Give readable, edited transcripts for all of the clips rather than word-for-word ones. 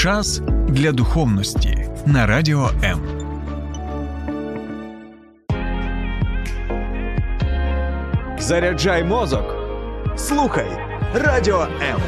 Час для духовності на Радіо М. Заряджай мозок. Слухай Радіо М.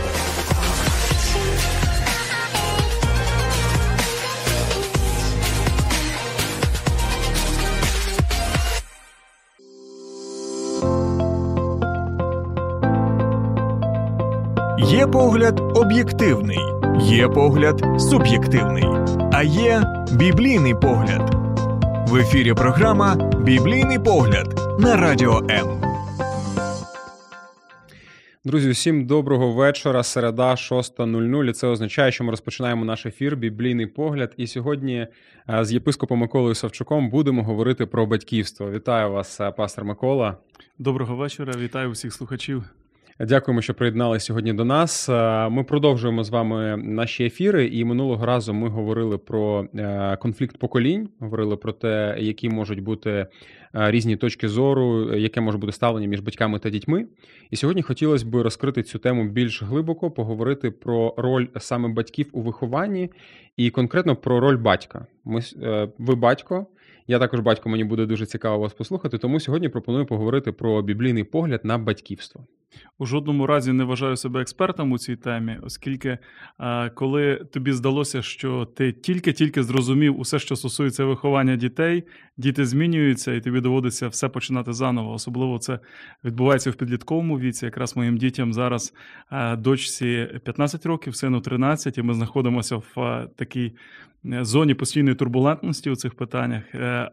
Є погляд об'єктивний, є погляд суб'єктивний, а є біблійний погляд. В ефірі програма «Біблійний погляд» на Радіо М. Друзі, усім доброго вечора, середа, 6:00, і це означає, що ми розпочинаємо наш ефір «Біблійний погляд». І сьогодні з єпископом Миколою Савчуком будемо говорити про батьківство. Вітаю вас, пастор Микола. Доброго вечора, вітаю всіх слухачів. Дякуємо, що приєдналися сьогодні до нас. Ми продовжуємо з вами наші ефіри, і минулого разу ми говорили про конфлікт поколінь, говорили про те, які можуть бути різні точки зору, яке може бути ставлення між батьками та дітьми. І сьогодні хотілося б розкрити цю тему більш глибоко, поговорити про роль саме батьків у вихованні і конкретно про роль батька. Ви батько, я також батько, мені буде дуже цікаво вас послухати, тому сьогодні пропоную поговорити про біблійний погляд на батьківство. У жодному разі не вважаю себе експертом у цій темі, оскільки коли тобі здалося, що ти тільки зрозумів усе, що стосується виховання дітей, діти змінюються і тобі доводиться все починати заново. Особливо це відбувається в підлітковому віці. Якраз моїм дітям зараз, дочці 15 років, сину 13, і ми знаходимося в такій зоні постійної турбулентності у цих питаннях.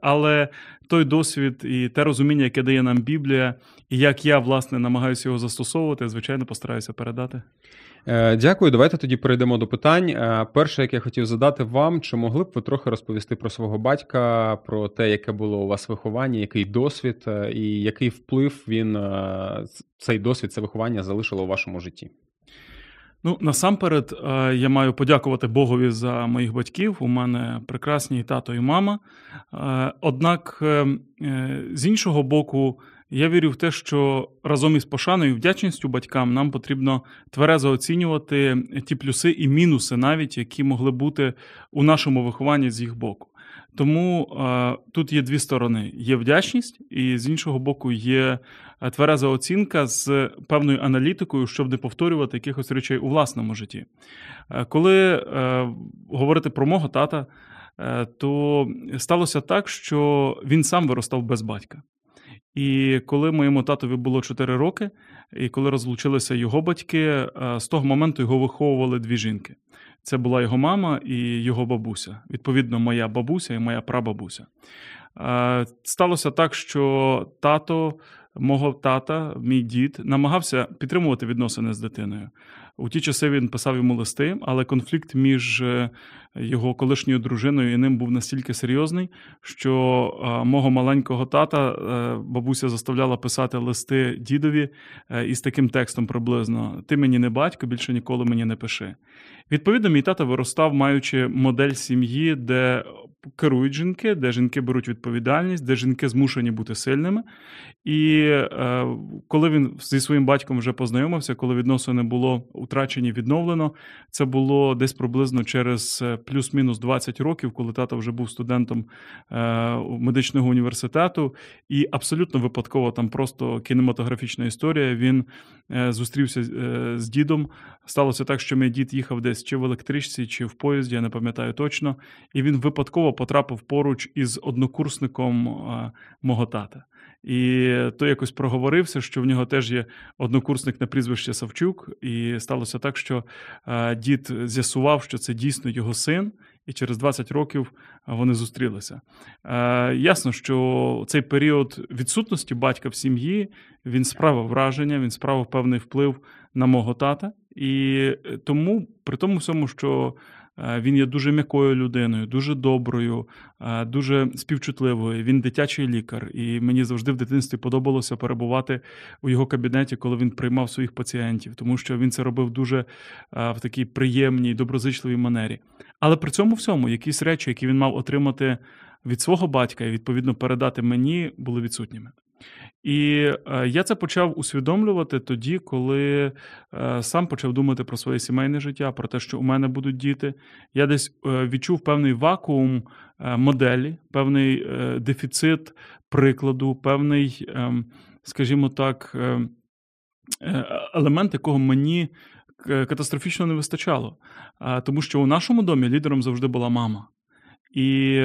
Але той досвід і те розуміння, яке дає нам Біблія, і як я, власне, намагаюся його застосовувати, я, звичайно, постараюся передати. Дякую. Давайте тоді перейдемо до питань. Перше, яке я хотів задати вам, чи могли б ви трохи розповісти про свого батька, про те, яке було у вас виховання, який досвід і який вплив цей досвід, це виховання залишило у вашому житті? Ну, насамперед, я маю подякувати Богові за моїх батьків. У мене прекрасні тато і мама. Однак, з іншого боку, я вірю в те, що разом із пошаною і вдячністю батькам нам потрібно тверезо оцінювати ті плюси і мінуси навіть, які могли бути у нашому вихованні з їх боку. Тому тут є дві сторони. Є вдячність і, з іншого боку, є твереза оцінка з певною аналітикою, щоб не повторювати якихось речей у власному житті. Коли говорити про мого тата, то сталося так, що він сам виростав без батька. І коли моєму татові було 4 роки, і коли розлучилися його батьки, з того моменту його виховували дві жінки. Це була його мама і його бабуся. Відповідно, моя бабуся і моя прабабуся. Сталося так, що мій дід, намагався підтримувати відносини з дитиною. У ті часи він писав йому листи, але конфлікт між його колишньою дружиною і ним був настільки серйозний, що мого маленького тата бабуся заставляла писати листи дідові із таким текстом приблизно: «Ти мені не батько, більше ніколи мені не пиши». Відповідно, мій тата виростав, маючи модель сім'ї, де керують жінки, де жінки беруть відповідальність, де жінки змушені бути сильними. І коли він зі своїм батьком вже познайомився, коли відносини було утрачені, відновлено, це було десь приблизно через плюс-мінус 20 років, коли тата вже був студентом медичного університету, і абсолютно випадково, там просто кінематографічна історія, він зустрівся з дідом. Сталося так, що мій дід їхав десь чи в електричці, чи в поїзді, я не пам'ятаю точно, і він випадково потрапив поруч із однокурсником мого тата. І то якось проговорився, що в нього теж є однокурсник на прізвище Савчук, і сталося так, що дід з'ясував, що це дійсно його син, і через 20 років вони зустрілися. Ясно, що цей період відсутності батька в сім'ї, він справив враження, він справив певний вплив на мого тата, і тому, при тому всьому, що він є дуже м'якою людиною, дуже доброю, дуже співчутливою. Він дитячий лікар, і мені завжди в дитинстві подобалося перебувати у його кабінеті, коли він приймав своїх пацієнтів, тому що він це робив дуже в такій приємній, доброзичливій манері. Але при цьому всьому якісь речі, які він мав отримати від свого батька і, відповідно, передати мені, були відсутніми. І я це почав усвідомлювати тоді, коли сам почав думати про своє сімейне життя, про те, що у мене будуть діти. Я десь відчув певний вакуум моделі, певний дефіцит прикладу, певний, скажімо так, елемент, якого мені катастрофічно не вистачало. Тому що у нашому домі лідером завжди була мама. І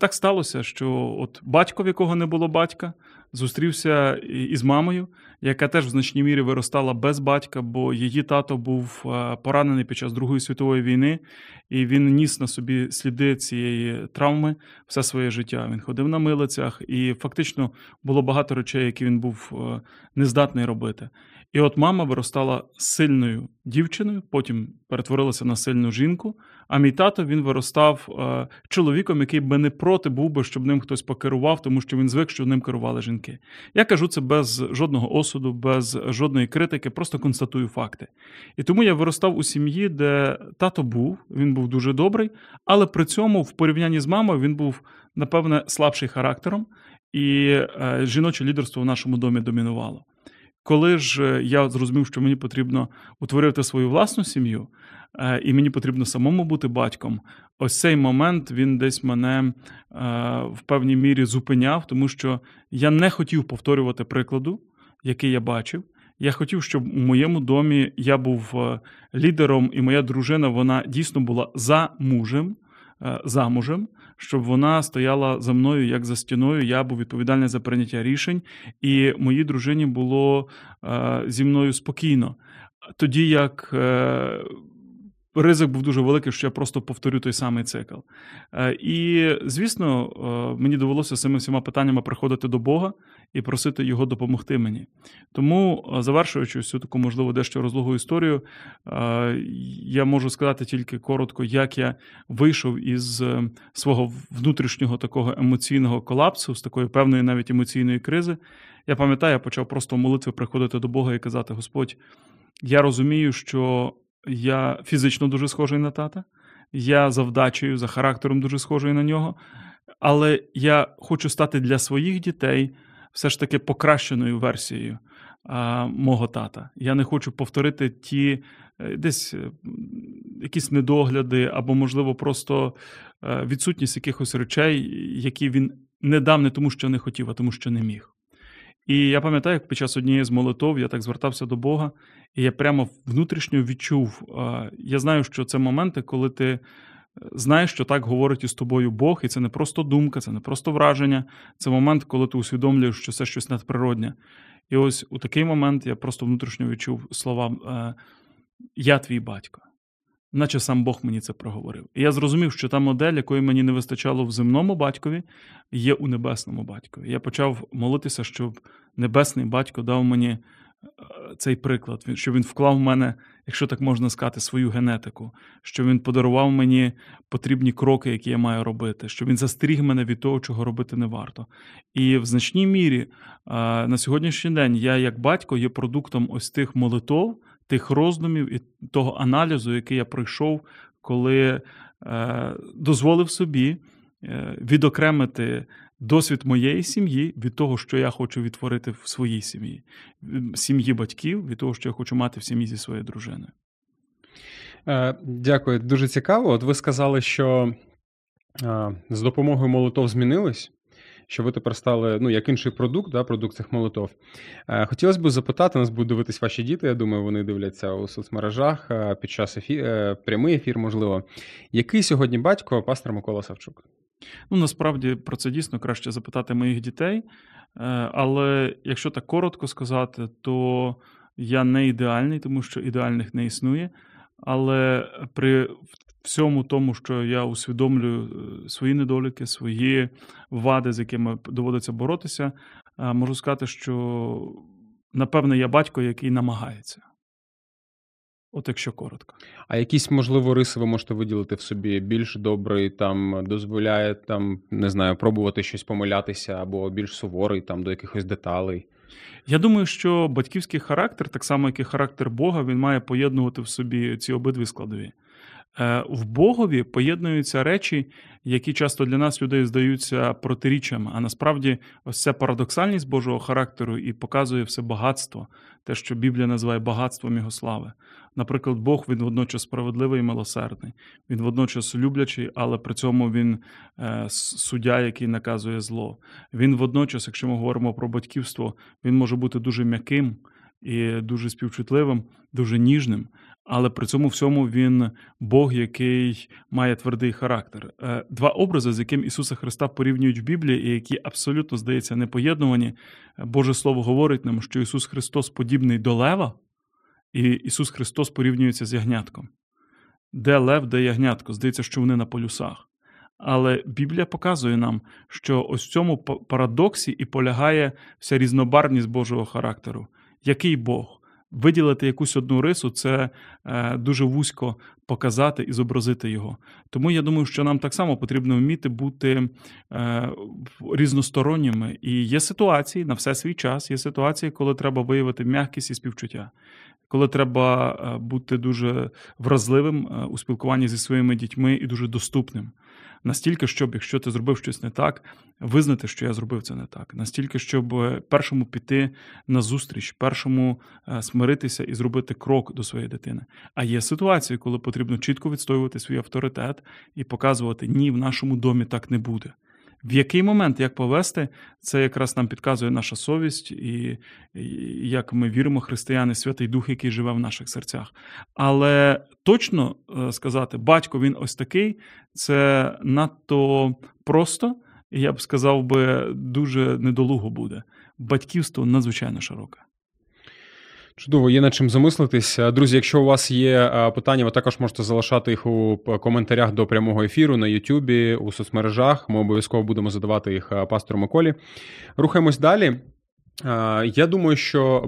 так сталося, що от батько, в якого не було батька, зустрівся із мамою, яка теж в значній мірі виростала без батька, бо її тато був поранений під час Другої світової війни, і він ніс на собі сліди цієї травми все своє життя. Він ходив на милицях, і фактично було багато речей, які він був нездатний робити. І от мама виростала сильною дівчиною, потім перетворилася на сильну жінку, а мій тато, він виростав чоловіком, який би не проти був би, щоб ним хтось покерував, тому що він звик, що ним керували жінки. Я кажу це без жодного осуду, без жодної критики, просто констатую факти. І тому я виростав у сім'ї, де тато був, він був дуже добрий, але при цьому в порівнянні з мамою він був, напевне, слабший характером, і жіноче лідерство в нашому домі домінувало. Коли ж я зрозумів, що мені потрібно утворити свою власну сім'ю, і мені потрібно самому бути батьком, ось цей момент він десь мене в певній мірі зупиняв, тому що я не хотів повторювати прикладу, який я бачив. Я хотів, щоб у моєму домі я був лідером, і моя дружина, вона дійсно була замужем, щоб вона стояла за мною, як за стіною, я був відповідальний за прийняття рішень, і моїй дружині було зі мною спокійно. Тоді як ризик був дуже великий, що я просто повторю той самий цикл. І, звісно, мені довелося з цими всіма питаннями приходити до Бога і просити Його допомогти мені. Тому, завершуючи всю таку, можливо, дещо розлогу історію, я можу сказати тільки коротко, як я вийшов із свого внутрішнього такого емоційного колапсу, з такої певної навіть емоційної кризи. Я пам'ятаю, я почав просто в молитві приходити до Бога і казати: Господь, я розумію, що я фізично дуже схожий на тата, я за вдачею, за характером дуже схожий на нього, але я хочу стати для своїх дітей все ж таки покращеною версією мого тата. Я не хочу повторити ті десь якісь недогляди або, можливо, просто відсутність якихось речей, які він не дав не тому, що не хотів, а тому, що не міг. І я пам'ятаю, як під час однієї з молитов я так звертався до Бога, і я прямо внутрішньо відчув, я знаю, що це моменти, коли ти знаєш, що так говорить із тобою Бог, і це не просто думка, це не просто враження, це момент, коли ти усвідомлюєш, що це щось надприродне. І ось у такий момент я просто внутрішньо відчув слова «Я твій батько», наче сам Бог мені це проговорив. І я зрозумів, що та модель, якої мені не вистачало в земному батькові, є у небесному батькові. Я почав молитися, щоб небесний батько дав мені цей приклад, що він вклав в мене, якщо так можна сказати, свою генетику, що він подарував мені потрібні кроки, які я маю робити, що він застеріг мене від того, чого робити не варто. І в значній мірі на сьогоднішній день я як батько є продуктом ось тих молитов, тих роздумів і того аналізу, який я пройшов, коли дозволив собі відокремити досвід моєї сім'ї від того, що я хочу відтворити в своїй сім'ї, сім'ї батьків, від того, що я хочу мати в сім'ї зі своєю дружиною. Дякую. Дуже цікаво. От ви сказали, що з допомогою молитов змінились, що ви тепер стали, як інший продукт, продукт цих молитов. Хотілося б запитати, нас будуть дивитись ваші діти, я думаю, вони дивляться у соцмережах під час прямий ефір, можливо. Який сьогодні батько пастор Микола Савчук? Насправді, про це дійсно краще запитати моїх дітей, але якщо так коротко сказати, то я не ідеальний, тому що ідеальних не існує, але при всьому тому, що я усвідомлюю свої недоліки, свої вади, з якими доводиться боротися, можу сказати, що, напевне, я батько, який намагається. От якщо коротко. А якісь, можливо, риси ви можете виділити в собі? Більш добрий, дозволяє, пробувати щось помилятися, або більш суворий, до якихось деталей? Я думаю, що батьківський характер, так само, як і характер Бога, він має поєднувати в собі ці обидві складові. В Богові поєднуються речі, які часто для нас, людей, здаються протиріччям, а насправді ось ця парадоксальність Божого характеру і показує все багатство, те, що Біблія називає багатством Його слави. Наприклад, Бог, Він водночас справедливий і милосердний, Він водночас люблячий, але при цьому Він суддя, який наказує зло. Він водночас, якщо ми говоримо про батьківство, Він може бути дуже м'яким і дуже співчутливим, дуже ніжним, але при цьому всьому Він Бог, який має твердий характер. Два образи, з яким Ісуса Христа порівнюють в Біблії і які абсолютно, здається, не поєднувані. Боже Слово говорить нам, що Ісус Христос подібний до лева, і Ісус Христос порівнюється з ягнятком. Де лев, де ягнятко? Здається, що вони на полюсах. Але Біблія показує нам, що ось в цьому парадоксі і полягає вся різнобарвність Божого характеру. Який Бог? Виділити якусь одну рису – це дуже вузько показати і зобразити його. Тому я думаю, що нам так само потрібно вміти бути різносторонніми. І є ситуації, на все свій час, є ситуації, коли треба виявити м'якість і співчуття, коли треба бути дуже вразливим у спілкуванні зі своїми дітьми і дуже доступним. Настільки, щоб, якщо ти зробив щось не так, визнати, що я зробив це не так. Настільки, щоб першому піти на зустріч, першому смиритися і зробити крок до своєї дитини. А є ситуації, коли потрібно чітко відстоювати свій авторитет і показувати, ні, в нашому домі так не буде. В який момент, як повести, це якраз нам підказує наша совість і як ми віримо, християни, Святий Дух, який живе в наших серцях. Але точно сказати, батько, він ось такий, це надто просто, і я б сказав би, дуже недолуго буде. Батьківство надзвичайно широке. Чудово, є над чим замислитись. Друзі, якщо у вас є питання, ви також можете залишати їх у коментарях до прямого ефіру на Ютубі, у соцмережах. Ми обов'язково будемо задавати їх пастору Миколі. Рухаємось далі. Я думаю, що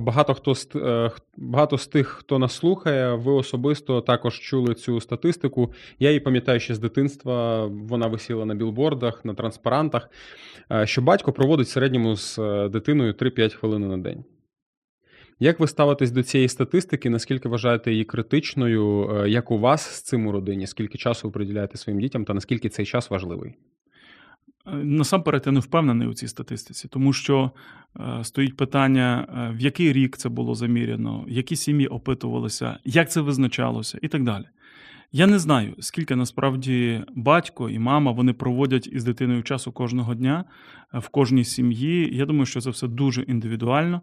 багато з тих, хто нас слухає, ви особисто також чули цю статистику. Я її пам'ятаю ще з дитинства, вона висіла на білбордах, на транспарантах, що батько проводить в середньому з дитиною 3-5 хвилин на день. Як ви ставитесь до цієї статистики? Наскільки вважаєте її критичною? Як у вас з цим у родині? Скільки часу ви приділяєте своїм дітям та наскільки цей час важливий? Насамперед, я не впевнений у цій статистиці, тому що стоїть питання, в який рік це було заміряно, які сім'ї опитувалися, як це визначалося і так далі. Я не знаю, скільки насправді батько і мама, вони проводять із дитиною часу кожного дня, в кожній сім'ї. Я думаю, що це все дуже індивідуально.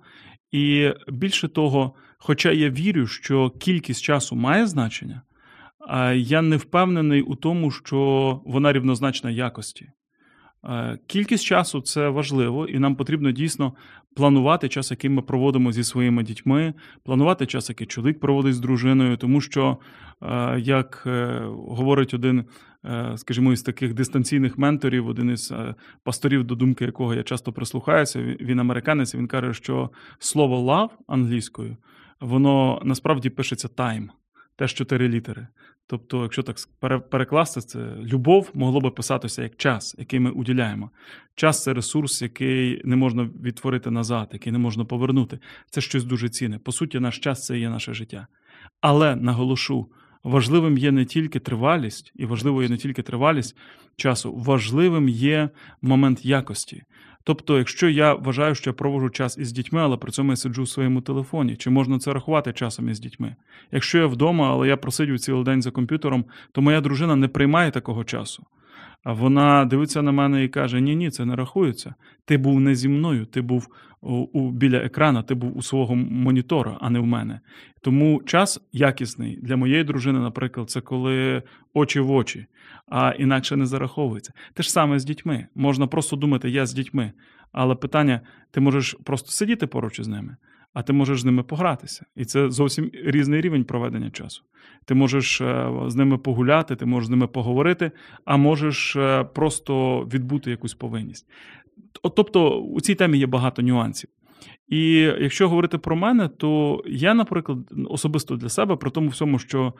І більше того, хоча я вірю, що кількість часу має значення, я не впевнений у тому, що вона рівнозначна якості. Кількість часу – це важливо, і нам потрібно дійсно планувати час, який ми проводимо зі своїми дітьми, планувати час, який чоловік проводить з дружиною, тому що, як говорить один, скажімо, із таких дистанційних менторів, один із пасторів, до думки якого я часто прислухаюся, він американець, він каже, що слово love англійською, воно насправді пишеться time, теж 4 літери. Тобто, якщо так перекласти, це любов могло би писатися як час, який ми уділяємо. Час – це ресурс, який не можна відтворити назад, який не можна повернути. Це щось дуже цінне. По суті, наш час – це і є наше життя. Але, наголошу, важливим є не тільки тривалість, і важливо є не тільки тривалість часу, важливим є момент якості. Тобто, якщо я вважаю, що я проводжу час із дітьми, але при цьому я сиджу в своєму телефоні, чи можна це рахувати часом із дітьми? Якщо я вдома, але я просидів цілий день за комп'ютером, то моя дружина не приймає такого часу. Вона дивиться на мене і каже, ні, це не рахується. Ти був не зі мною, ти був біля екрана, ти був у свого монітора, а не в мене. Тому час якісний для моєї дружини, наприклад, це коли очі в очі, а інакше не зараховується. Те ж саме з дітьми. Можна просто думати, я з дітьми. Але питання, ти можеш просто сидіти поруч із ними, а ти можеш з ними погратися. І це зовсім різний рівень проведення часу. Ти можеш з ними погуляти, ти можеш з ними поговорити, а можеш просто відбути якусь повинність. Тобто у цій темі є багато нюансів. І якщо говорити про мене, то я, наприклад, особисто для себе, при тому всьому, що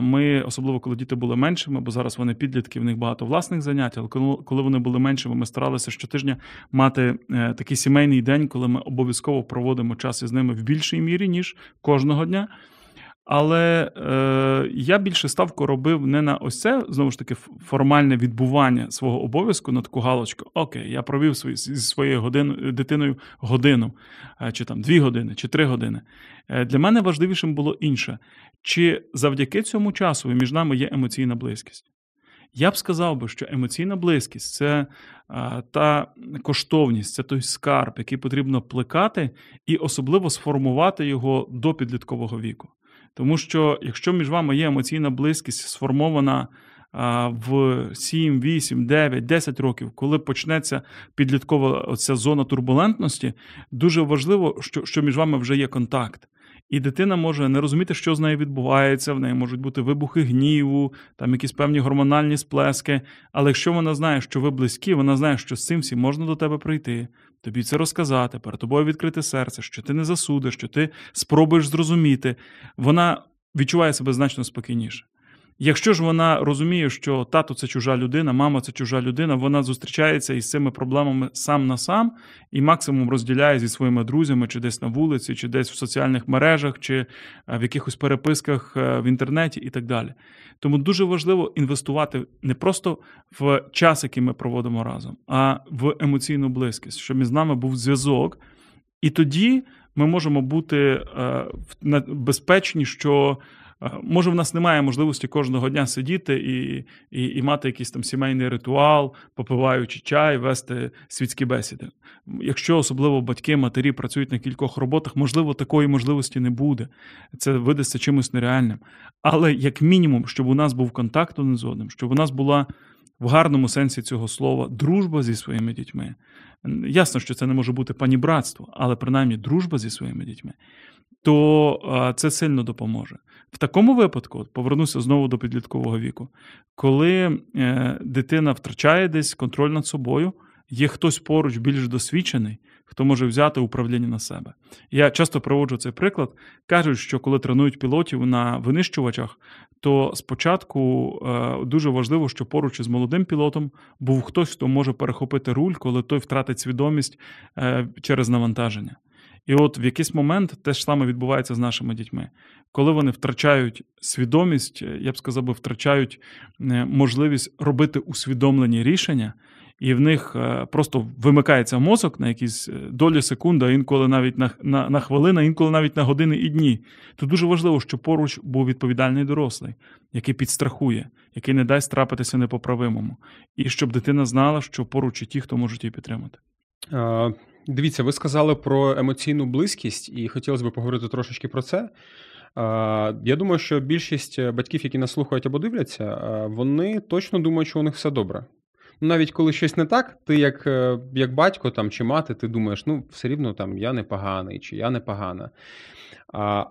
ми, особливо коли діти були меншими, бо зараз вони підлітки, в них багато власних занять, але коли вони були меншими, ми старалися щотижня мати такий сімейний день, коли ми обов'язково проводимо час із ними в більшій мірі, ніж кожного дня. Але я більше ставку робив не на ось це, знову ж таки, формальне відбування свого обов'язку на таку галочку. Окей, я провів зі своєю дитиною годину, чи там 2 години, чи 3 години. Для мене важливішим було інше. Чи завдяки цьому часу між нами є емоційна близькість? Я б сказав би, що емоційна близькість – це та коштовність, це той скарб, який потрібно плекати і особливо сформувати його до підліткового віку. Тому що, якщо між вами є емоційна близькість сформована в 7, 8, 9, 10 років, коли почнеться підліткова оця зона турбулентності, дуже важливо, що між вами вже є контакт. І дитина може не розуміти, що з нею відбувається, в неї можуть бути вибухи гніву, там якісь певні гормональні сплески. Але якщо вона знає, що ви близькі, вона знає, що з цим всім можна до тебе прийти, тобі це розказати, перед тобою відкрите серце, що ти не засудиш, що ти спробуєш зрозуміти, вона відчуває себе значно спокійніше. Якщо ж вона розуміє, що тато – це чужа людина, мама – це чужа людина, вона зустрічається із цими проблемами сам на сам і максимум розділяє зі своїми друзями, чи десь на вулиці, чи десь в соціальних мережах, чи в якихось переписках в інтернеті і так далі. Тому дуже важливо інвестувати не просто в час, який ми проводимо разом, а в емоційну близькість, щоб між нами був зв'язок. І тоді ми можемо бути безпечні, що може, в нас немає можливості кожного дня сидіти і мати якийсь там сімейний ритуал, попиваючи чай, вести світські бесіди. Якщо особливо батьки, матері працюють на кількох роботах, можливо, такої можливості не буде. Це видасться чимось нереальним. Але як мінімум, щоб у нас був контакт один з одним, щоб у нас була в гарному сенсі цього слова дружба зі своїми дітьми. Ясно, що це не може бути панібратство, але принаймні дружба зі своїми дітьми, то це сильно допоможе. В такому випадку, повернуся знову до підліткового віку, коли дитина втрачає десь контроль над собою, є хтось поруч більш досвідчений, хто може взяти управління на себе. Я часто проводжу цей приклад. Кажуть, що коли тренують пілотів на винищувачах, то спочатку дуже важливо, що поруч із молодим пілотом був хтось, хто може перехопити руль, коли той втратить свідомість через навантаження. І от в якийсь момент те ж саме відбувається з нашими дітьми. Коли вони втрачають свідомість, я б сказав, втрачають можливість робити усвідомлені рішення, і в них просто вимикається мозок на якісь долі секунди, інколи навіть на хвилину, інколи навіть на години і дні. То дуже важливо, що поруч був відповідальний дорослий, який підстрахує, який не дасть трапитися непоправимому. І щоб дитина знала, що поруч і ті, хто можуть її підтримати. Дивіться, ви сказали про емоційну близькість, і хотілося б поговорити трошечки про це. Я думаю, що більшість батьків, які нас слухають або дивляться, вони точно думають, що у них все добре. Навіть коли щось не так, ти як батько там, чи мати, ти думаєш, ну, все рівно там, я непоганий, чи я непогана.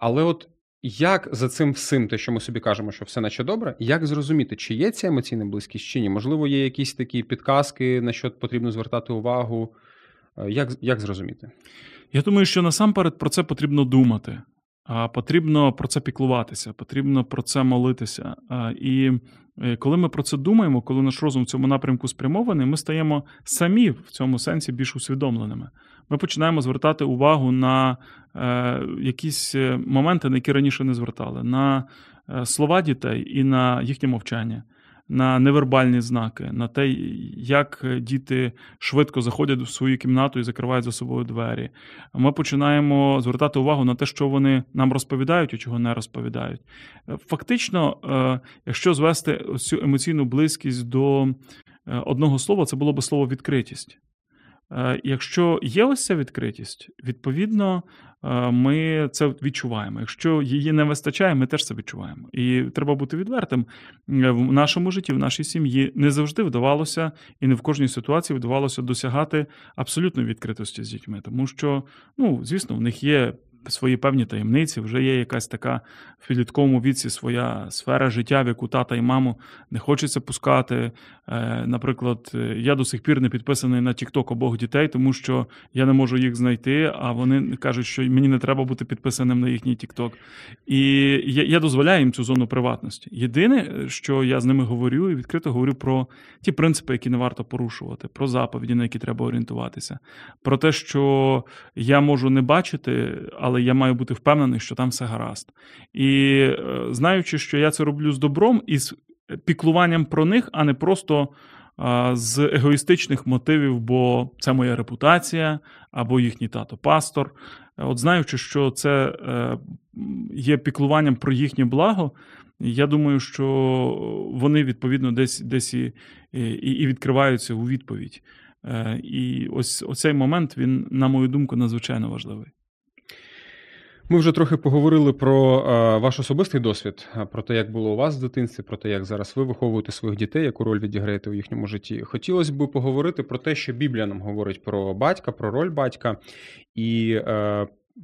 Але от як за цим всім, те, що ми собі кажемо, що все наче добре, як зрозуміти, чи є ця емоційна близькість, чи ні? Можливо, є якісь такі підказки, на що потрібно звертати увагу? Як зрозуміти? Я думаю, що насамперед про це потрібно думати, потрібно про це піклуватися, потрібно про це молитися. І коли ми про це думаємо, коли наш розум в цьому напрямку спрямований, ми стаємо самі в цьому сенсі більш усвідомленими. Ми починаємо звертати увагу на якісь моменти, на які раніше не звертали, на слова дітей і на їхнє мовчання, на невербальні знаки, на те, як діти швидко заходять в свою кімнату і закривають за собою двері. Ми починаємо звертати увагу на те, що вони нам розповідають і чого не розповідають. Фактично, якщо звести цю емоційну близькість до одного слова, це було би слово «відкритість». Якщо є ось ця відкритість, відповідно, ми це відчуваємо. Якщо її не вистачає, ми теж це відчуваємо. І треба бути відвертим. В нашому житті, в нашій сім'ї не завжди вдавалося, і не в кожній ситуації вдавалося досягати абсолютної відкритості з дітьми. Тому що, звісно, в них є свої певні таємниці, вже є якась така в підлітковому віці своя сфера життя, в яку тата і маму не хочеться пускати. Наприклад, я до сих пір не підписаний на TikTok обох дітей, тому що я не можу їх знайти, а вони кажуть, що мені не треба бути підписаним на їхній TikTok. І я дозволяю їм цю зону приватності. Єдине, що я з ними говорю і відкрито говорю про ті принципи, які не варто порушувати, про заповіді, на які треба орієнтуватися, про те, що я можу не бачити, але але я маю бути впевнений, що там все гаразд. І знаючи, що я це роблю з добром і з піклуванням про них, а не просто з егоїстичних мотивів, бо це моя репутація, або їхній тато пастор. От знаючи, що це є піклуванням про їхнє благо, я думаю, що вони, відповідно, десь і відкриваються у відповідь. І ось цей момент, він, на мою думку, надзвичайно важливий. Ми вже трохи поговорили про ваш особистий досвід, про те, як було у вас в дитинстві, про те, як зараз ви виховуєте своїх дітей, яку роль відіграєте у їхньому житті. Хотілося б поговорити про те, що Біблія нам говорить про батька, про роль батька. І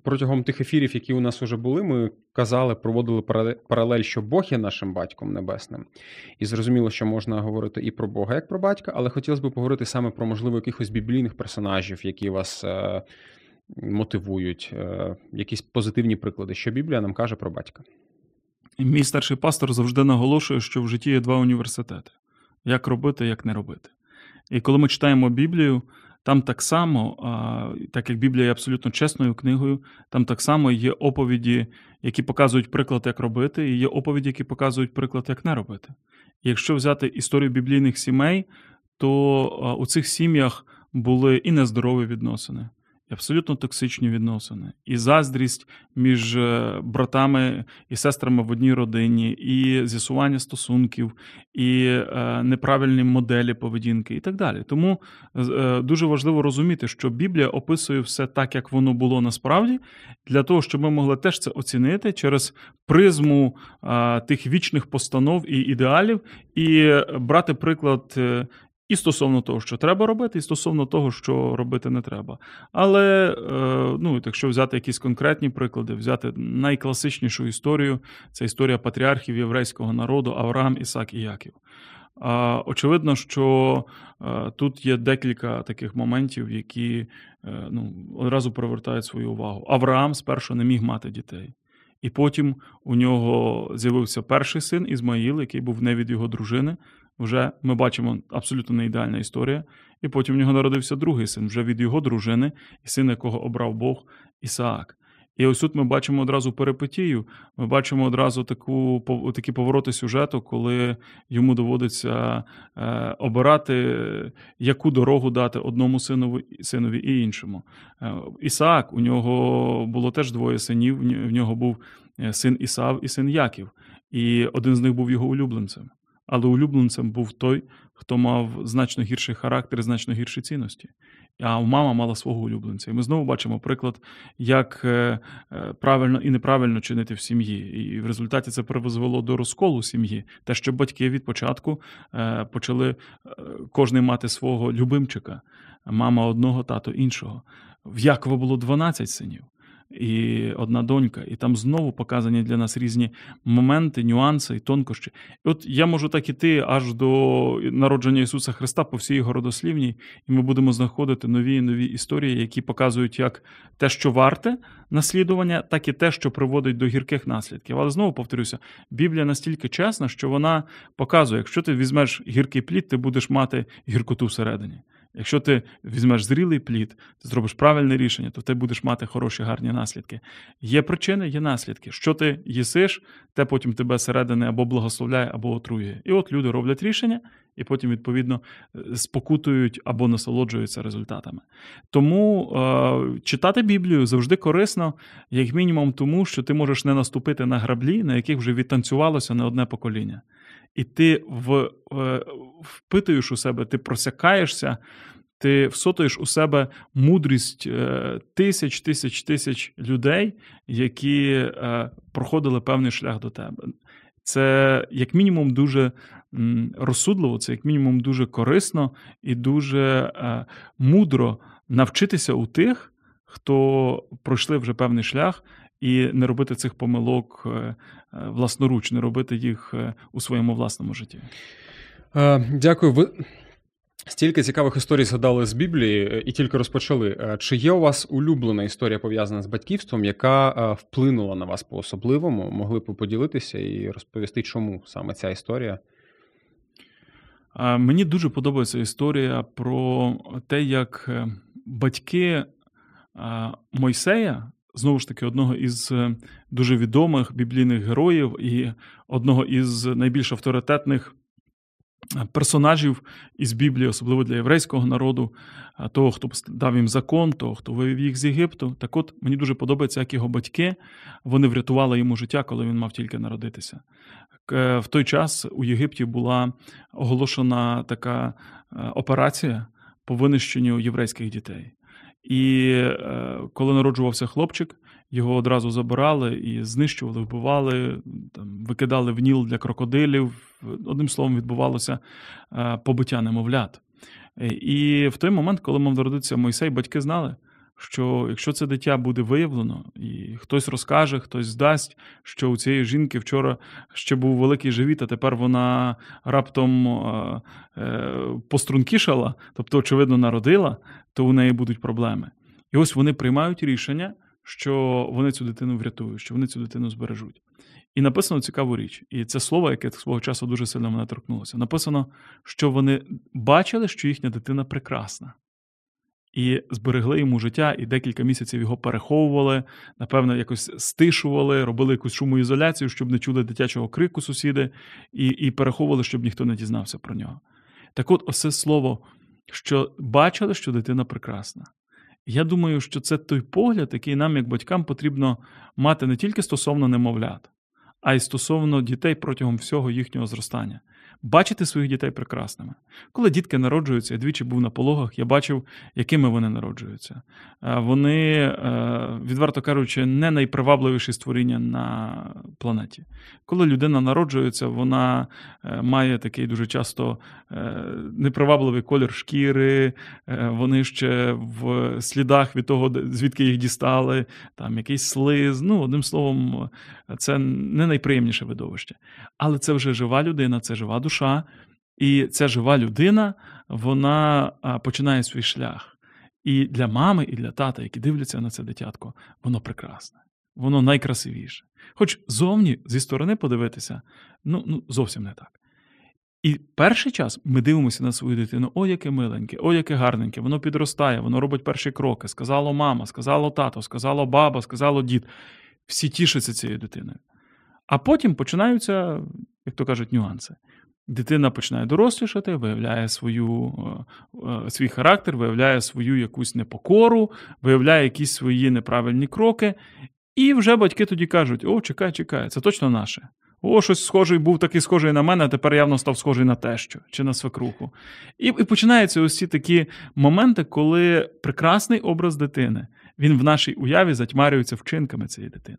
протягом тих ефірів, які у нас вже були, ми казали, проводили паралель, що Бог є нашим батьком небесним. І зрозуміло, що можна говорити і про Бога, як про батька, але хотілося б поговорити саме про, можливо, якихось біблійних персонажів, які вас мотивують, якісь позитивні приклади, що Біблія нам каже про батька. Мій старший пастор завжди наголошує, що в житті є два університети. Як робити, як не робити. І коли ми читаємо Біблію, там так само, так як Біблія є абсолютно чесною книгою, там так само є оповіді, які показують приклад, як робити, і є оповіді, які показують приклад, як не робити. І якщо взяти історію біблійних сімей, то у цих сім'ях були і нездорові відносини, абсолютно токсичні відносини, і заздрість між братами і сестрами в одній родині, і з'ясування стосунків, і неправильні моделі поведінки, і так далі. Тому дуже важливо розуміти, що Біблія описує все так, як воно було насправді, для того, щоб ми могли теж це оцінити через призму тих вічних постанов і ідеалів, і брати приклад і стосовно того, що треба робити, і стосовно того, що робити не треба. Але, якщо взяти якісь конкретні приклади, взяти найкласичнішу історію, це історія патріархів єврейського народу Авраам, Ісаак і Яків. Очевидно, що тут є декілька таких моментів, які одразу привертають свою увагу. Авраам спершу не міг мати дітей. І потім у нього з'явився перший син Ізмаїл, який був не від його дружини. Вже ми бачимо абсолютно не ідеальна історія. І потім в нього народився другий син, вже від його дружини, син якого обрав Бог, Ісаак. І ось тут ми бачимо одразу перипетію, ми бачимо одразу такі повороти сюжету, коли йому доводиться обирати, яку дорогу дати одному синові і іншому. Ісаак, у нього було теж двоє синів, в нього був син Ісав і син Яків. І один з них був його улюбленцем. Але улюбленцем був той, хто мав значно гірший характер, значно гірші цінності. А мама мала свого улюбленця. І ми знову бачимо приклад, як правильно і неправильно чинити в сім'ї. І в результаті це призвело до розколу сім'ї. Те, що батьки від початку почали кожний мати свого любимчика. Мама одного, тато іншого. В Якова було 12 синів. І одна донька, і там знову показані для нас різні моменти, нюанси і тонкощі. І от я можу так іти аж до народження Ісуса Христа по всій його родослівній, і ми будемо знаходити нові і нові історії, які показують як те, що варте наслідування, так і те, що приводить до гірких наслідків. Але знову повторюся, Біблія настільки чесна, що вона показує, якщо ти візьмеш гіркий плід, ти будеш мати гіркоту всередині. Якщо ти візьмеш зрілий плід, ти зробиш правильне рішення, то ти будеш мати хороші, гарні наслідки. Є причини, є наслідки. Що ти їсиш, те потім тебе зсередини або благословляє, або отрує. І от люди роблять рішення, і потім, відповідно, спокутують або насолоджуються результатами. Тому читати Біблію завжди корисно, як мінімум тому, що ти можеш не наступити на граблі, на яких вже відтанцювалося не одне покоління. І ти впитуєш у себе, ти просякаєшся, ти всотуєш у себе мудрість тисяч людей, які проходили певний шлях до тебе. Це як мінімум дуже розсудливо, це як мінімум дуже корисно і дуже мудро навчитися у тих, хто пройшли вже певний шлях, і не робити цих помилок власноруч, не робити їх у своєму власному житті. Дякую. Ви стільки цікавих історій згадали з Біблії і тільки розпочали. Чи є у вас улюблена історія, пов'язана з батьківством, яка вплинула на вас по-особливому? Могли б ви поділитися і розповісти, чому саме ця історія? Мені дуже подобається історія про те, як батьки Мойсея знову ж таки, одного із дуже відомих біблійних героїв і одного із найбільш авторитетних персонажів із Біблії, особливо для єврейського народу, того, хто дав їм закон, того, хто вивів їх з Єгипту. Так от, мені дуже подобається, як його батьки, вони врятували йому життя, коли він мав тільки народитися. В той час у Єгипті була оголошена така операція по винищенню єврейських дітей. І коли народжувався хлопчик, його одразу забирали і знищували, вбивали, там, викидали в Ніл для крокодилів. Одним словом, відбувалося побиття немовлят. І в той момент, коли мав народитися Мойсей, батьки знали, що якщо це дитя буде виявлено, і хтось розкаже, хтось здасть, що у цієї жінки вчора ще був великий живіт, а тепер вона раптом пострункішала, тобто, очевидно, народила, то у неї будуть проблеми. І ось вони приймають рішення, що вони цю дитину врятують, що вони цю дитину збережуть. І написано цікаву річ, і це слово, яке свого часу дуже сильно мене торкнулося. Написано, що вони бачили, що їхня дитина прекрасна. І зберегли йому життя, і декілька місяців його переховували, напевно, якось стишували, робили якусь шумоізоляцію, щоб не чули дитячого крику сусіди, і переховували, щоб ніхто не дізнався про нього. Так от, оце слово, що бачили, що дитина прекрасна. Я думаю, що це той погляд, який нам, як батькам, потрібно мати не тільки стосовно немовлят, а й стосовно дітей протягом всього їхнього зростання. Бачити своїх дітей прекрасними. Коли дітки народжуються, я двічі був на пологах, я бачив, якими вони народжуються. Вони, відверто кажучи, не найпривабливіші створіння на планеті. Коли людина народжується, вона має такий дуже часто непривабливий колір шкіри, вони ще в слідах від того, звідки їх дістали, там якийсь слиз. Ну, одним словом, це не найприємніше видовище. Але це вже жива людина, це жива душа, і ця жива людина, вона починає свій шлях. І для мами, і для тата, які дивляться на це дитятко, воно прекрасне, воно найкрасивіше. Хоч зовні, зі сторони подивитися, ну зовсім не так. І перший час ми дивимося на свою дитину, о, яке миленьке, о, яке гарненьке, воно підростає, воно робить перші кроки, сказала мама, сказала тато, сказала баба, сказала дід. Всі тішаться цією дитиною. А потім починаються, як то кажуть, нюанси. Дитина починає дорослішати, виявляє свій характер, виявляє свою якусь непокору, виявляє якісь свої неправильні кроки. І вже батьки тоді кажуть, о, чекай, це точно наше. О, щось схожий був такий схожий на мене, а тепер явно став схожий на тещу чи на свекруху. І починаються ось ці такі моменти, коли прекрасний образ дитини, він в нашій уяві затьмарюється вчинками цієї дитини.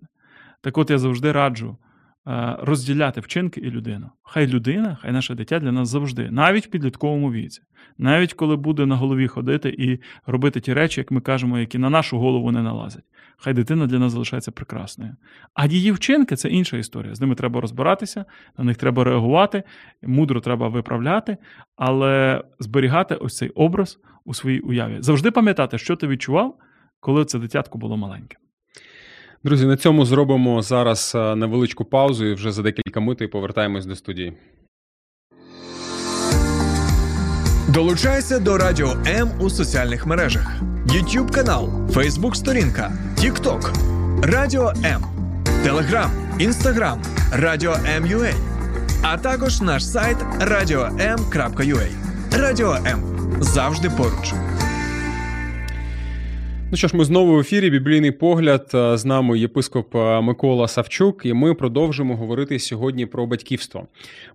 Так от я завжди раджу розділяти вчинки і людину. Хай людина, хай наше дитя для нас завжди, навіть в підлітковому віці, навіть коли буде на голові ходити і робити ті речі, як ми кажемо, які на нашу голову не налазять. Хай дитина для нас залишається прекрасною. А її вчинки – це інша історія. З ними треба розбиратися, на них треба реагувати, мудро треба виправляти, але зберігати ось цей образ у своїй уяві. Завжди пам'ятати, що ти відчував, коли це дитятко було маленьке. Друзі, на цьому зробимо зараз невеличку паузу і вже за декілька митей повертаємось до студії. Долучайся до Радіо М у соціальних мережах. YouTube канал, Facebook сторінка, TikTok, Радіо М, Telegram, Instagram, Радіо М.ua, а також наш сайт radio.m.ua. Радіо М. Завжди поруч. Ну що ж, ми знову в ефірі «Біблійний погляд». З нами єпископ Микола Савчук, і ми продовжимо говорити сьогодні про батьківство.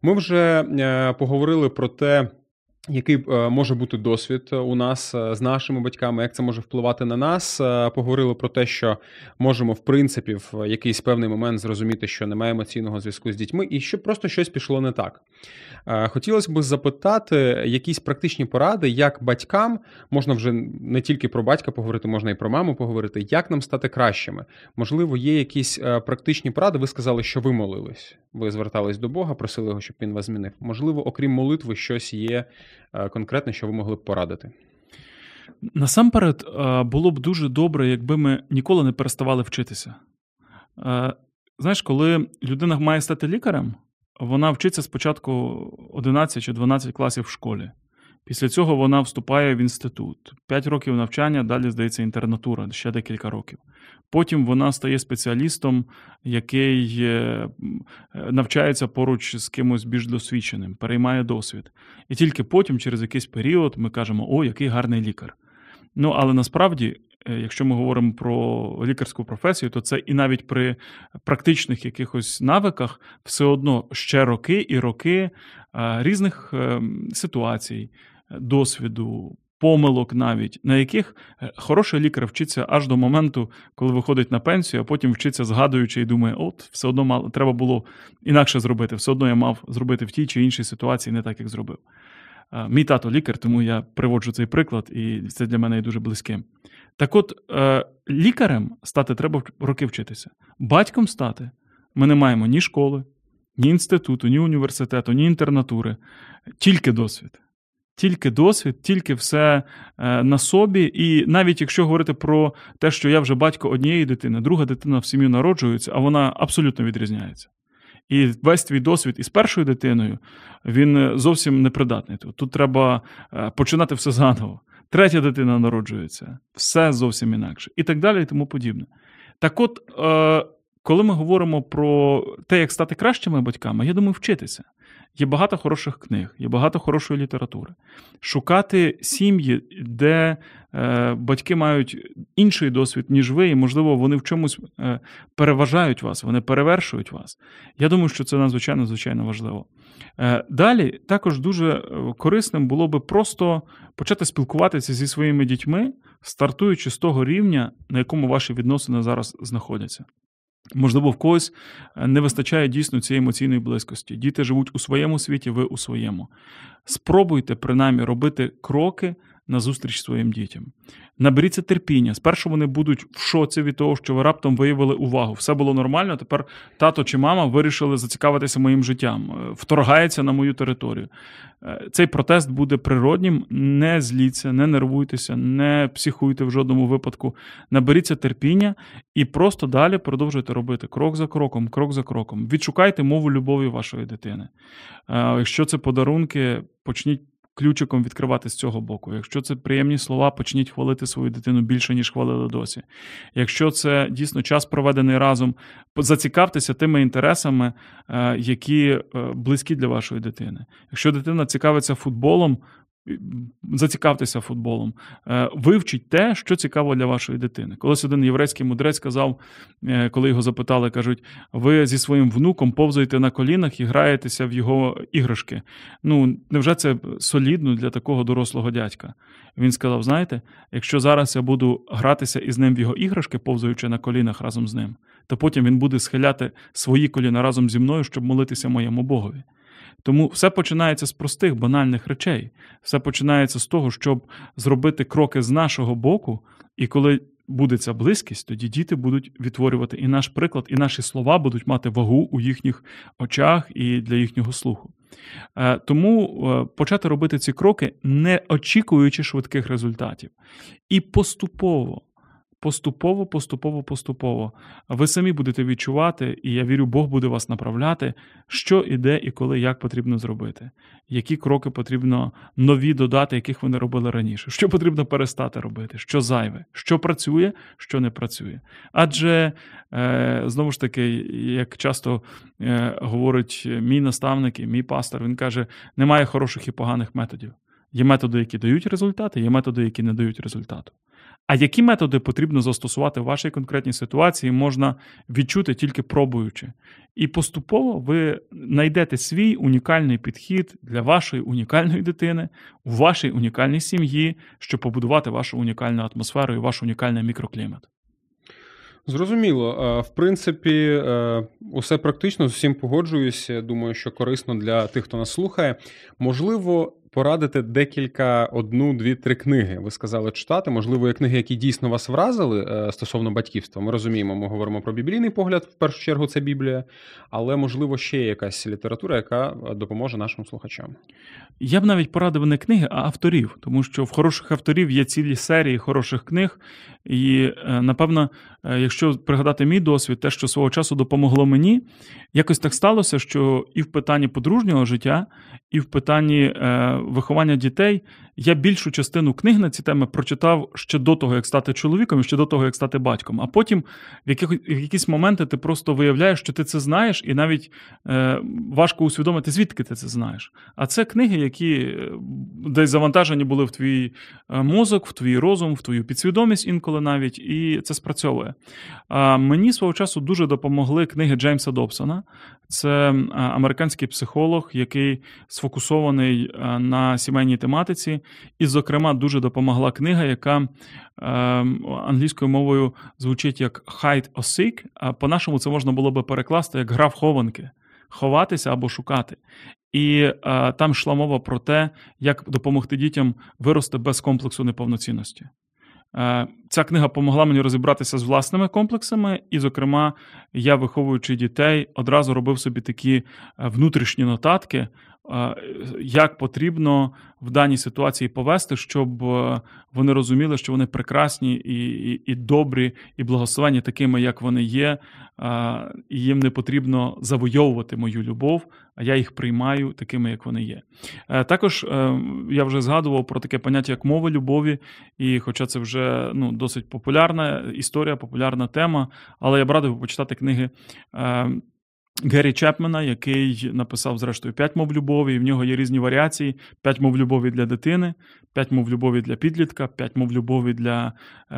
Ми вже поговорили про те, який може бути досвід у нас з нашими батьками, як це може впливати на нас. Поговорили про те, що можемо, в принципі, в якийсь певний момент зрозуміти, що немає емоційного зв'язку з дітьми, і що просто щось пішло не так. Хотілося б запитати якісь практичні поради, як батькам, можна вже не тільки про батька поговорити, можна і про маму поговорити, як нам стати кращими. Можливо, є якісь практичні поради. Ви сказали, що ви молились, ви звертались до Бога, просили його, щоб він вас змінив. Можливо, окрім молитви, щось є конкретно, що ви могли б порадити? Насамперед, було б дуже добре, якби ми ніколи не переставали вчитися. Знаєш, коли людина має стати лікарем, вона вчиться спочатку 11 чи 12 класів в школі. Після цього вона вступає в інститут. 5 років навчання, далі, здається, інтернатура, ще декілька років. Потім вона стає спеціалістом, який навчається поруч з кимось більш досвідченим, переймає досвід. І тільки потім, через якийсь період, ми кажемо, о, який гарний лікар. Ну, але насправді, якщо ми говоримо про лікарську професію, то це і навіть при практичних якихось навиках все одно ще роки і роки різних ситуацій, досвіду, помилок навіть, на яких хороший лікар вчиться аж до моменту, коли виходить на пенсію, а потім вчиться згадуючи і думає, от, все одно треба було інакше зробити, все одно я мав зробити в тій чи іншій ситуації не так, як зробив. Мій тато лікар, тому я приводжу цей приклад, і це для мене є дуже близьким. Так от, лікарем стати треба роки вчитися. Батьком стати ми не маємо ні школи, ні інституту, ні університету, ні інтернатури. Тільки досвід. Тільки досвід, тільки все на собі. І навіть якщо говорити про те, що я вже батько однієї дитини, друга дитина в сім'ю народжується, а вона абсолютно відрізняється. І весь твій досвід із першою дитиною, він зовсім непридатний. Тут треба починати все заново. Третя дитина народжується. Все зовсім інакше. І так далі, і тому подібне. Так от, коли ми говоримо про те, як стати кращими батьками, я думаю, вчитися. Є багато хороших книг, є багато хорошої літератури. Шукати сім'ї, де батьки мають інший досвід, ніж ви, і, можливо, вони в чомусь переважають вас, вони перевершують вас. Я думаю, що це надзвичайно важливо. Далі, також дуже корисним було би просто почати спілкуватися зі своїми дітьми, стартуючи з того рівня, на якому ваші відносини зараз знаходяться. Можливо, в когось не вистачає дійсно цієї емоційної близькості. Діти живуть у своєму світі, ви у своєму. Спробуйте, принаймні, робити кроки назустріч своїм дітям. Наберіться терпіння. Спершу вони будуть в шоці від того, що ви раптом виявили увагу. Все було нормально, тепер тато чи мама вирішили зацікавитися моїм життям, вторгається на мою територію. Цей протест буде природнім. Не зліться, не нервуйтеся, не психуйте в жодному випадку. Наберіться терпіння і просто далі продовжуйте робити крок за кроком. Відшукайте мову любові вашої дитини. Якщо це подарунки, почніть ключиком відкривати з цього боку. Якщо це приємні слова, почніть хвалити свою дитину більше, ніж хвалили досі. Якщо це дійсно час проведений разом, зацікавтеся тими інтересами, які близькі для вашої дитини. Якщо дитина цікавиться футболом, зацікавтеся футболом. Вивчіть те, що цікаво для вашої дитини. Колись один єврейський мудрець казав, коли його запитали, кажуть, ви зі своїм внуком повзаєте на колінах і граєтеся в його іграшки. Ну, невже це солідно для такого дорослого дядька? Він сказав, знаєте, якщо зараз я буду гратися із ним в його іграшки, повзаючи на колінах разом з ним, то потім він буде схиляти свої коліна разом зі мною, щоб молитися моєму Богові. Тому все починається з простих, банальних речей. Все починається з того, щоб зробити кроки з нашого боку, і коли буде ця близькість, тоді діти будуть відтворювати і наш приклад, і наші слова будуть мати вагу у їхніх очах і для їхнього слуху. Тому почати робити ці кроки, не очікуючи швидких результатів. І поступово. Ви самі будете відчувати, і я вірю, Бог буде вас направляти, що і де, і коли, як потрібно зробити. Які кроки потрібно нові додати, яких ви не робили раніше. Що потрібно перестати робити, що зайве, що працює, що не працює. Адже, знову ж таки, як часто говорить мій наставник і мій пастор, він каже, немає хороших і поганих методів. Є методи, які дають результати, є методи, які не дають результату. А які методи потрібно застосувати в вашій конкретній ситуації, можна відчути тільки пробуючи. І поступово ви знайдете свій унікальний підхід для вашої унікальної дитини, у вашій унікальній сім'ї, щоб побудувати вашу унікальну атмосферу і ваш унікальний мікроклімат. Зрозуміло. В принципі, усе практично, з усім погоджуюся. Думаю, що корисно для тих, хто нас слухає. Можливо, порадити декілька, 1, 2, 3 книги. Ви сказали читати, можливо, є книги, які дійсно вас вразили стосовно батьківства. Ми розуміємо, ми говоримо про біблійний погляд, в першу чергу це Біблія, але, можливо, ще є якась література, яка допоможе нашим слухачам. Я б навіть порадив не книги, а авторів, тому що в хороших авторів є цілі серії хороших книг, І, напевно, якщо пригадати мій досвід, те, що свого часу допомогло мені, якось так сталося, що і в питанні подружнього життя, і в питанні виховання дітей я більшу частину книг на ці теми прочитав ще до того, як стати чоловіком, і ще до того, як стати батьком. А потім в якісь моменти ти просто виявляєш, що ти це знаєш, і навіть важко усвідомити, звідки ти це знаєш. А це книги, які десь завантажені були в твій мозок, в твій розум, в твою підсвідомість інколи навіть, і це спрацьовує. Мені свого часу дуже допомогли книги Джеймса Добсона. Це американський психолог, який сфокусований на сімейній тематиці. І, зокрема, дуже допомогла книга, яка англійською мовою звучить як «Hide or Seek», а по-нашому це можна було би перекласти як «Гра в хованки», «Ховатися або шукати». І там йшла мова про те, як допомогти дітям вирости без комплексу неповноцінності. Ця книга помогла мені розібратися з власними комплексами, і, зокрема, я, виховуючи дітей, одразу робив собі такі внутрішні нотатки, як потрібно в даній ситуації повести, щоб вони розуміли, що вони прекрасні і добрі, і благословенні такими, як вони є, і їм не потрібно завойовувати мою любов, а я їх приймаю такими, як вони є. Також я вже згадував про таке поняття, як мова любові, і хоча це вже досить популярна історія, популярна тема, але я б радив почитати книги Гері Чепмена, який написав, зрештою, 5 мов любові, і в нього є різні варіації. 5 мов любові для дитини, 5 мов любові для підлітка, 5 мов любові для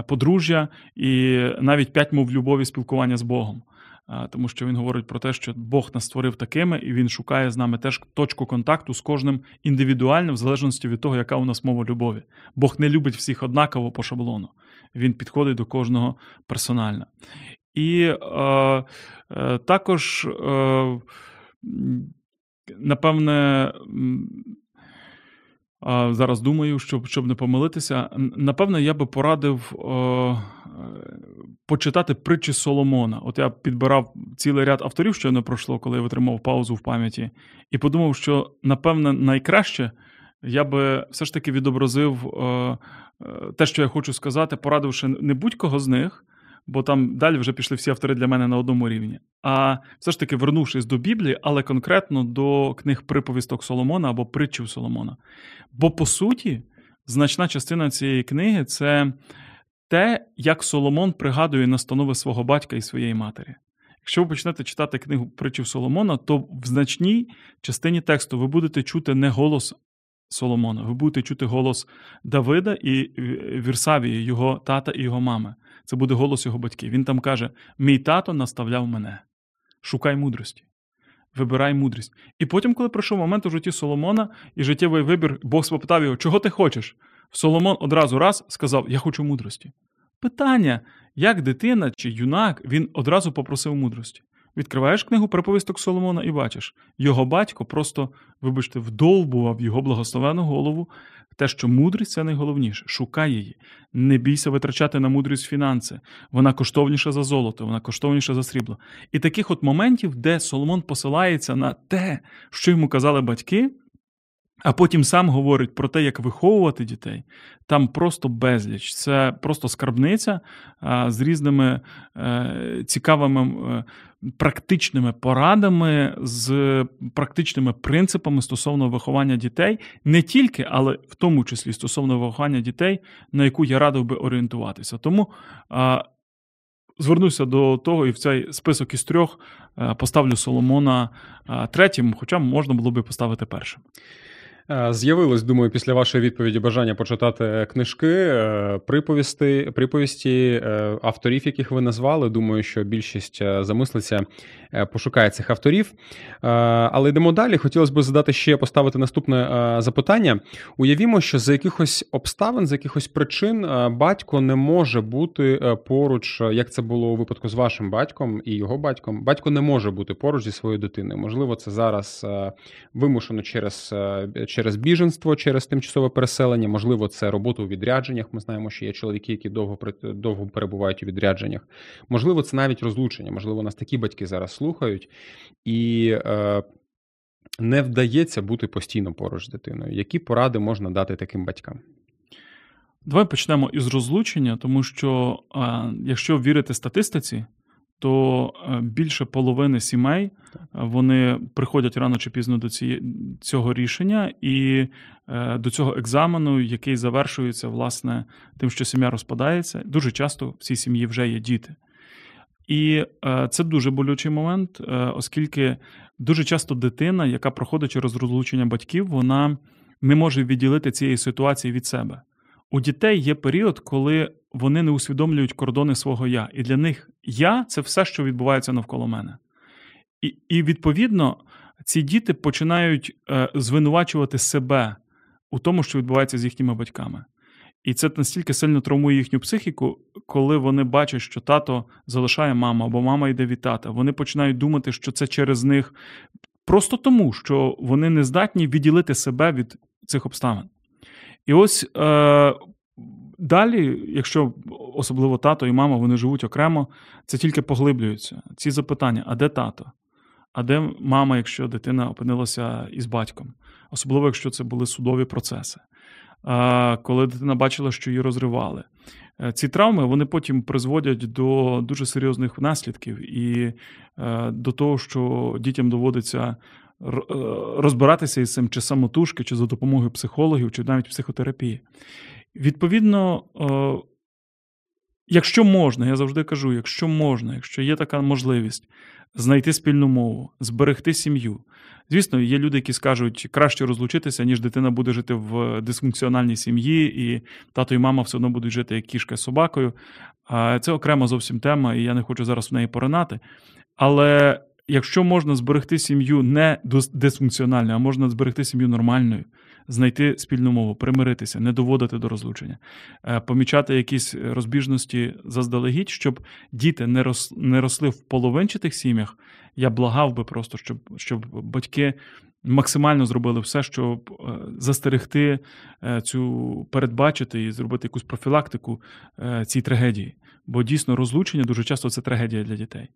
подружжя і навіть 5 мов любові спілкування з Богом. Тому що він говорить про те, що Бог нас створив такими, і він шукає з нами теж точку контакту з кожним індивідуально, в залежності від того, яка у нас мова любові. Бог не любить всіх однаково по шаблону. Він підходить до кожного персонально. І також, напевне, зараз думаю, щоб не помилитися, напевне, я би порадив почитати «Притчі Соломона». От я підбирав цілий ряд авторів, що не пройшло, коли я витримав паузу в пам'яті, і подумав, що, напевне, найкраще я би все ж таки відобразив те, що я хочу сказати, порадивши не будь-кого з них, бо там далі вже пішли всі автори для мене на одному рівні. А все ж таки вернувшись до Біблії, але конкретно до книг приповісток Соломона або притчів Соломона. Бо, по суті, значна частина цієї книги – це те, як Соломон пригадує настанови свого батька і своєї матері. Якщо ви почнете читати книгу притчів Соломона, то в значній частині тексту ви будете чути не голос Соломона, ви будете чути голос Давида і Вірсавії, його тата і його мами. Це буде голос його батьків. Він там каже: «Мій тато наставляв мене. Шукай мудрості. Вибирай мудрість». І потім, коли прийшов момент у житті Соломона і життєвий вибір, Бог спитав його: «Чого ти хочеш?» Соломон одразу сказав: «Я хочу мудрості». Питання, як дитина чи юнак, він одразу попросив мудрості. Відкриваєш книгу приповісток Соломона і бачиш, його батько просто, вибачте, вдовбував його благословену голову те, що мудрість – це найголовніше. Шукай її. Не бійся витрачати на мудрість фінанси. Вона коштовніша за золото, вона коштовніша за срібло. І таких от моментів, де Соломон посилається на те, що йому казали батьки, а потім сам говорить про те, як виховувати дітей, там просто безліч. Це просто скарбниця з різними цікавими практичними порадами, з практичними принципами стосовно виховання дітей, не тільки, але в тому числі стосовно виховання дітей, на яку я радив би орієнтуватися. Тому звернуся до того, і в цей список із 3 поставлю Соломона 3, хоча можна було би поставити 1. З'явилось, думаю, після вашої відповіді бажання почитати книжки, приповісті авторів, яких ви назвали. Думаю, що більшість замислиться, пошукає цих авторів. Але йдемо далі. Хотілося б поставити наступне запитання. Уявімо, що за якихось обставин, за якихось причин батько не може бути поруч, як це було у випадку з вашим батьком і його батьком. Батько не може бути поруч зі своєю дитиною. Можливо, це зараз вимушено через біженство, через тимчасове переселення, можливо, це робота у відрядженнях. Ми знаємо, що є чоловіки, які довго перебувають у відрядженнях. Можливо, це навіть розлучення. Можливо, нас такі батьки зараз слухають. І не вдається бути постійно поруч з дитиною. Які поради можна дати таким батькам? Давай почнемо із розлучення, тому що якщо вірити статистиці, то більше половини сімей вони приходять рано чи пізно до цього рішення і до цього екзамену, який завершується, власне, тим, що сім'я розпадається. Дуже часто в цій сім'ї вже є діти. І це дуже болючий момент, оскільки дуже часто дитина, яка проходить через розлучення батьків, вона не може відділити цієї ситуації від себе. У дітей є період, коли вони не усвідомлюють кордони свого «я». І для них «я» – це все, що відбувається навколо мене. І відповідно, ці діти починають звинувачувати себе у тому, що відбувається з їхніми батьками. І це настільки сильно травмує їхню психіку, коли вони бачать, що тато залишає маму, або мама йде від тата. Вони починають думати, що це через них просто тому, що вони не здатні відділити себе від цих обставин. І ось далі, якщо особливо тато і мама, вони живуть окремо, це тільки поглиблюється. Ці запитання, а де тато? А де мама, якщо дитина опинилася із батьком? Особливо, якщо це були судові процеси. Коли дитина бачила, що її розривали. Ці травми, вони потім призводять до дуже серйозних наслідків і до того, що дітям доводиться розбиратися із цим чи самотужки, чи за допомогою психологів, чи навіть психотерапії. Відповідно, якщо можна, я завжди кажу, якщо можна, якщо є така можливість знайти спільну мову, зберегти сім'ю. Звісно, є люди, які скажуть, краще розлучитися, ніж дитина буде жити в дисфункціональній сім'ї, і тато і мама все одно будуть жити як кішка з собакою. Це окрема зовсім тема, і я не хочу зараз в неї поринати. Але якщо можна зберегти сім'ю не дисфункціональною, а можна зберегти сім'ю нормальною, знайти спільну мову, примиритися, не доводити до розлучення, помічати якісь розбіжності заздалегідь, щоб діти не росли в половинчатих сім'ях, я благав би просто, щоб батьки максимально зробили все, щоб застерегти цю, передбачити і зробити якусь профілактику цій трагедії. Бо дійсно розлучення дуже часто це трагедія для дітей.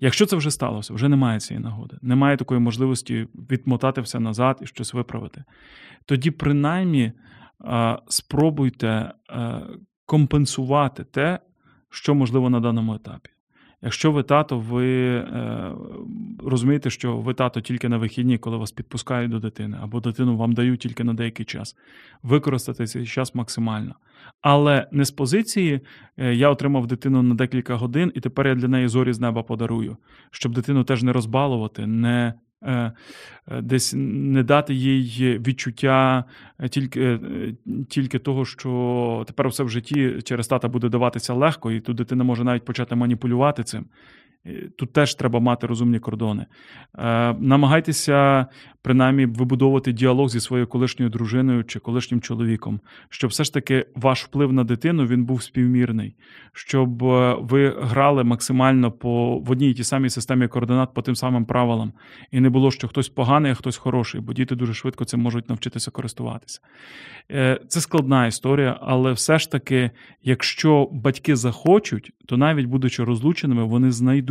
Якщо це вже сталося, вже немає цієї нагоди, немає такої можливості відмотати все назад і щось виправити, тоді принаймні спробуйте компенсувати те, що можливо на даному етапі. Якщо ви тато, ви розумієте, що ви тато тільки на вихідні, коли вас підпускають до дитини, або дитину вам дають тільки на деякий час. Використати цей час максимально. Але не з позиції «я отримав дитину на декілька годин, і тепер я для неї зорі з неба подарую», щоб дитину теж не розбалувати, не десь не дати їй відчуття тільки того, що тепер все в житті через тата буде даватися легко, і тут дитина може навіть почати маніпулювати цим. Тут теж треба мати розумні кордони. Намагайтеся, принаймні, вибудовувати діалог зі своєю колишньою дружиною чи колишнім чоловіком, щоб все ж таки ваш вплив на дитину, він був співмірний, щоб ви грали максимально в одній і тій самій системі координат по тим самим правилам. І не було, що хтось поганий, а хтось хороший, бо діти дуже швидко цим можуть навчитися користуватися. Це складна історія, але все ж таки, якщо батьки захочуть, то навіть будучи розлученими, вони знайдуть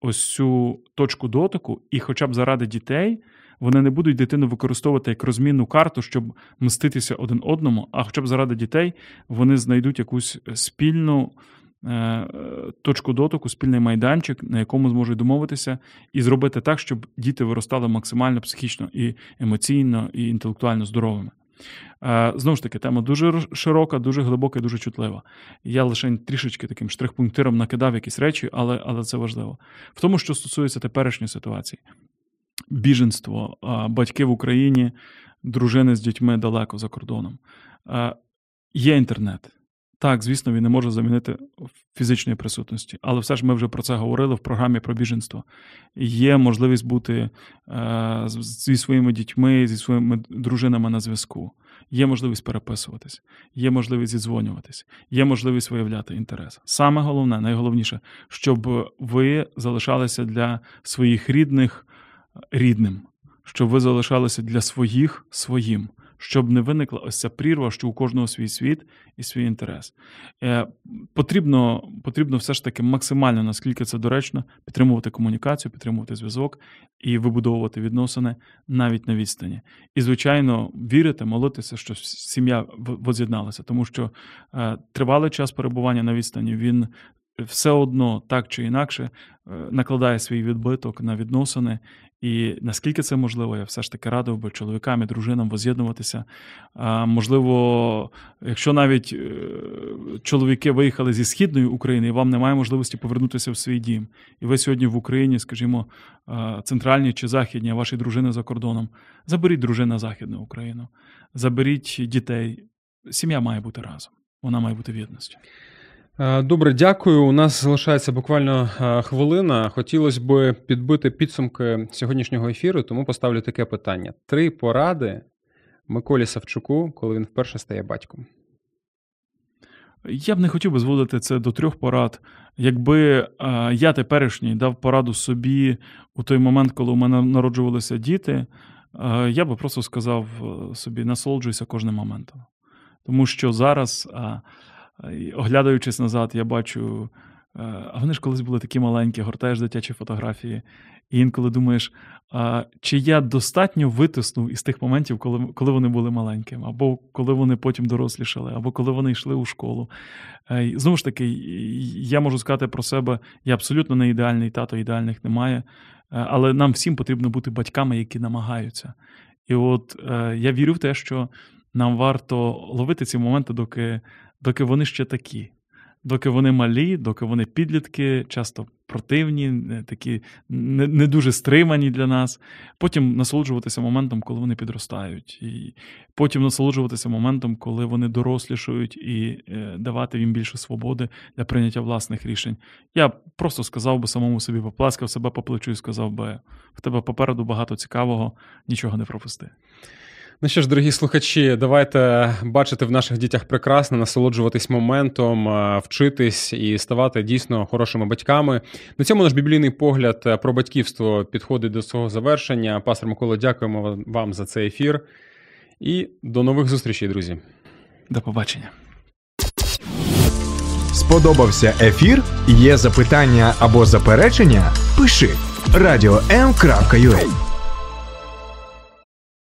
ось цю точку дотику, і хоча б заради дітей вони не будуть дитину використовувати як розмінну карту, щоб мститися один одному, а хоча б заради дітей вони знайдуть якусь спільну точку дотику, спільний майданчик, на якому зможуть домовитися і зробити так, щоб діти виростали максимально психічно і емоційно, і інтелектуально здоровими. Знову ж таки, тема дуже широка, дуже глибока і дуже чутлива. Я лише трішечки таким штрих-пунктиром накидав якісь речі, але це важливо. В тому, що стосується теперішньої ситуації. Біженство, батьки в Україні, дружини з дітьми далеко за кордоном. Є інтернет. Так, звісно, він не може замінити фізичної присутності, але все ж ми вже про це говорили в програмі про біженство. Є можливість бути зі своїми дітьми, зі своїми дружинами на зв'язку. Є можливість переписуватись, є можливість зідзвонюватись, є можливість виявляти інтерес. Саме головне, найголовніше, щоб ви залишалися для своїх рідних рідним, щоб ви залишалися для своїх своїм, щоб не виникла ось ця прірва, що у кожного свій світ і свій інтерес. Потрібно все ж таки максимально, наскільки це доречно, підтримувати комунікацію, підтримувати зв'язок і вибудовувати відносини навіть на відстані. І, звичайно, вірити, молитися, що сім'я воз'єдналася, тому що тривалий час перебування на відстані, він все одно, так чи інакше, накладає свій відбиток на відносини. І наскільки це можливо, я все ж таки радив би чоловікам і дружинам воз'єднуватися. Можливо, якщо навіть чоловіки виїхали зі Східної України, і вам немає можливості повернутися в свій дім, і ви сьогодні в Україні, скажімо, центральні чи західні, а ваші дружини за кордоном, заберіть дружину на Західну Україну, заберіть дітей. Сім'я має бути разом, вона має бути в єдності. Добре, дякую. У нас залишається буквально хвилина. Хотілося б підбити підсумки сьогоднішнього ефіру, тому поставлю таке питання. 3 поради Миколі Савчуку, коли він вперше стає батьком. Я б не хотів би зводити це до 3 порад. Якби я теперішній дав пораду собі у той момент, коли у мене народжувалися діти, я би просто сказав собі, насолоджуйся кожним моментом. Тому що зараз... Оглядаючись назад, я бачу, а вони ж колись були такі маленькі, гортаєш дитячі фотографії, і інколи думаєш, чи я достатньо витиснув із тих моментів, коли вони були маленькими, або коли вони потім дорослішали, або коли вони йшли у школу. Знову ж таки, я можу сказати про себе, я абсолютно не ідеальний тато, ідеальних немає, але нам всім потрібно бути батьками, які намагаються. І от я вірю в те, що нам варто ловити ці моменти, доки вони ще такі, доки вони малі, доки вони підлітки, часто противні, такі не дуже стримані для нас. Потім насолоджуватися моментом, коли вони підростають. І потім насолоджуватися моментом, коли вони дорослішують, і давати їм більше свободи для прийняття власних рішень. Я просто сказав би самому собі, попласкав себе по плечу і сказав би, в тебе попереду багато цікавого, нічого не пропусти. Ну що ж, дорогі слухачі, давайте бачити в наших дітях прекрасне, насолоджуватись моментом, вчитись і ставати дійсно хорошими батьками. На цьому наш біблійний погляд про батьківство підходить до свого завершення. Пастор Микола, дякуємо вам за цей ефір і до нових зустрічей, друзі. До побачення. Сподобався ефір? Є запитання або заперечення? Пиши radio.m.ua